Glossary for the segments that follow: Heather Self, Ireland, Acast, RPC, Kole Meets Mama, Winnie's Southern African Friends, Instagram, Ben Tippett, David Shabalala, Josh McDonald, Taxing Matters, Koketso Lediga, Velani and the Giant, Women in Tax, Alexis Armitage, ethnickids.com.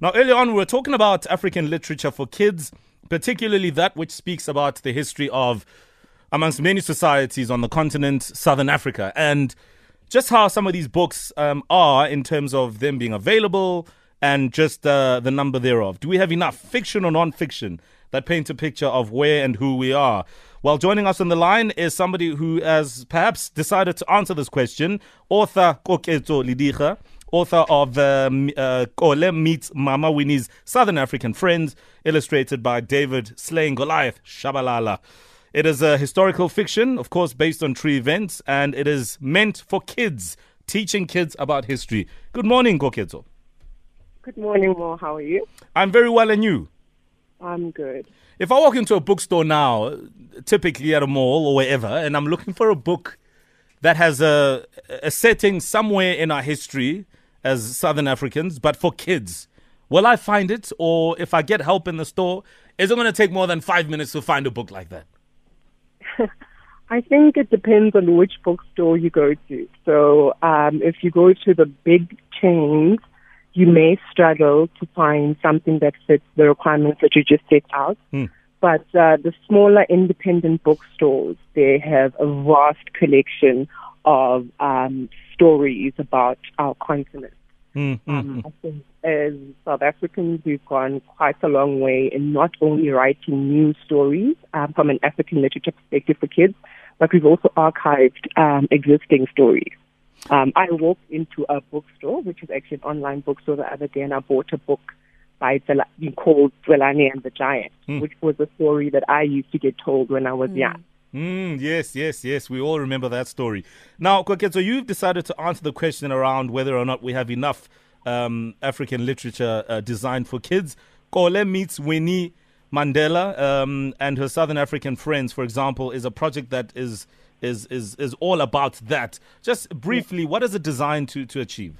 Now, earlier on, we were talking about African literature for kids, particularly that which speaks about the history of, amongst many societies on the continent, Southern Africa, and just how some of these books are in terms of them being available and just the number thereof. Do we have enough fiction or non-fiction that paint a picture of where and who we are? Well, joining us on the line is somebody who has perhaps decided to answer this question, author Koketso Lediga, author of Kole Meets Mama, Winnie's Southern African Friends, illustrated by David Slaying Goliath Shabalala. It is a historical fiction, of course, based on true events, and it is meant for kids, teaching kids about history. Good morning, Koketso. Good morning, Mo. How are you? I'm very well, and you? I'm good. If I walk into a bookstore now, typically at a mall or wherever, and I'm looking for a book that has a setting somewhere in our history as Southern Africans, but for kids, will I find it? Or if I get help in the store, is it going to take more than 5 minutes to find a book like that? I think it depends on which bookstore you go to. So if you go to the big chains, you may struggle to find something that fits the requirements that you just set out. Mm. But the smaller independent bookstores, they have a vast collection of stories about our continent. Mm-hmm. I think as South Africans, we've gone quite a long way in not only writing new stories from an African literature perspective for kids, but we've also archived existing stories. I walked into a bookstore, which is actually an online bookstore, the other day, and I bought a book by called Velani and the Giant, which was a story that I used to get told when I was young. Yes. We all remember that story. Now, Koketso, you've decided to answer the question around whether or not we have enough African literature designed for kids. Kole Meets Winnie Mandela and her Southern African Friends, for example, is a project that is all about that. Just briefly, what is it designed to achieve?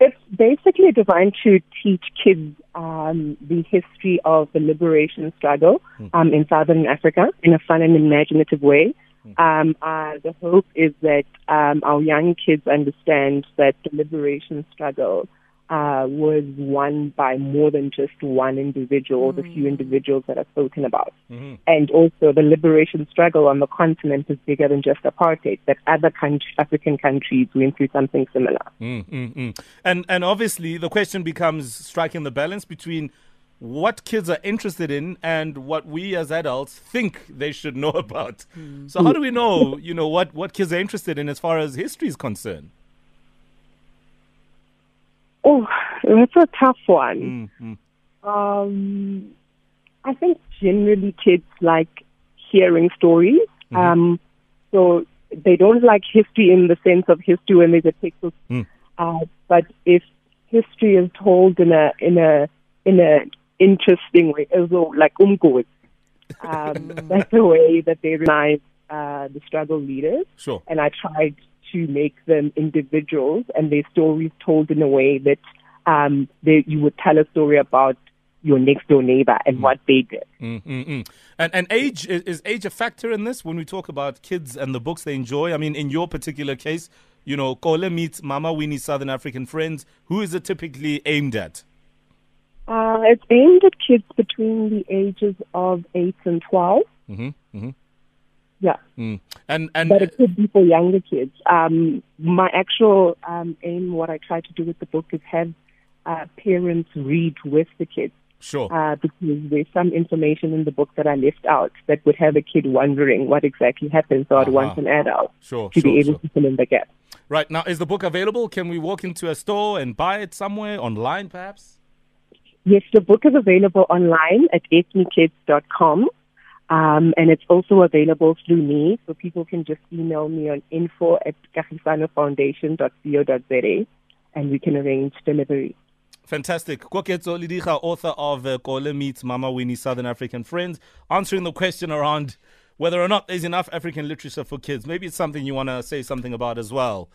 It's basically designed to teach kids the history of the liberation struggle in Southern Africa in a fun and imaginative way. The hope is that our young kids understand that the liberation struggle was won by more than just one individual, or the few individuals that are spoken about. And also the liberation struggle on the continent is bigger than just apartheid, that other African countries went through something similar. And obviously the question becomes striking the balance between what kids are interested in and what we as adults think they should know about. So how do we know, what kids are interested in as far as history is concerned? Oh, that's a tough one. I think generally kids like hearing stories. So they don't like history in the sense of history when there's a textbook. But if history is told in a interesting way, also like that's the way that they recognize the struggle leaders. Sure. And I tried to make them individuals and their stories told in a way that you would tell a story about your next door neighbor and what they did. And age, is age a factor in this when we talk about kids and the books they enjoy? I mean, in your particular case, Kole Meets Mama, Winnie's Southern African Friends, who is it typically aimed at? It's aimed at kids between the ages of 8 and 12. Yeah, but it could be for younger kids. My actual aim, what I try to do with the book, is have parents read with the kids. Sure. Because there's some information in the book that I left out that would have a kid wondering what exactly happened, so I'd want an adult to be able to fill in the gap. Right. Now, is the book available? Can we walk into a store and buy it somewhere, online perhaps? Yes, the book is available online at ethnickids.com. And it's also available through me, so people can just email me on info@kahisanofoundation.co.za, and we can arrange delivery. Fantastic. Koketso Lediga, author of Kole Meets Mama, Winnie's Southern African Friends, answering the question around whether or not there's enough African literature for kids. Maybe it's something you want to say something about as well.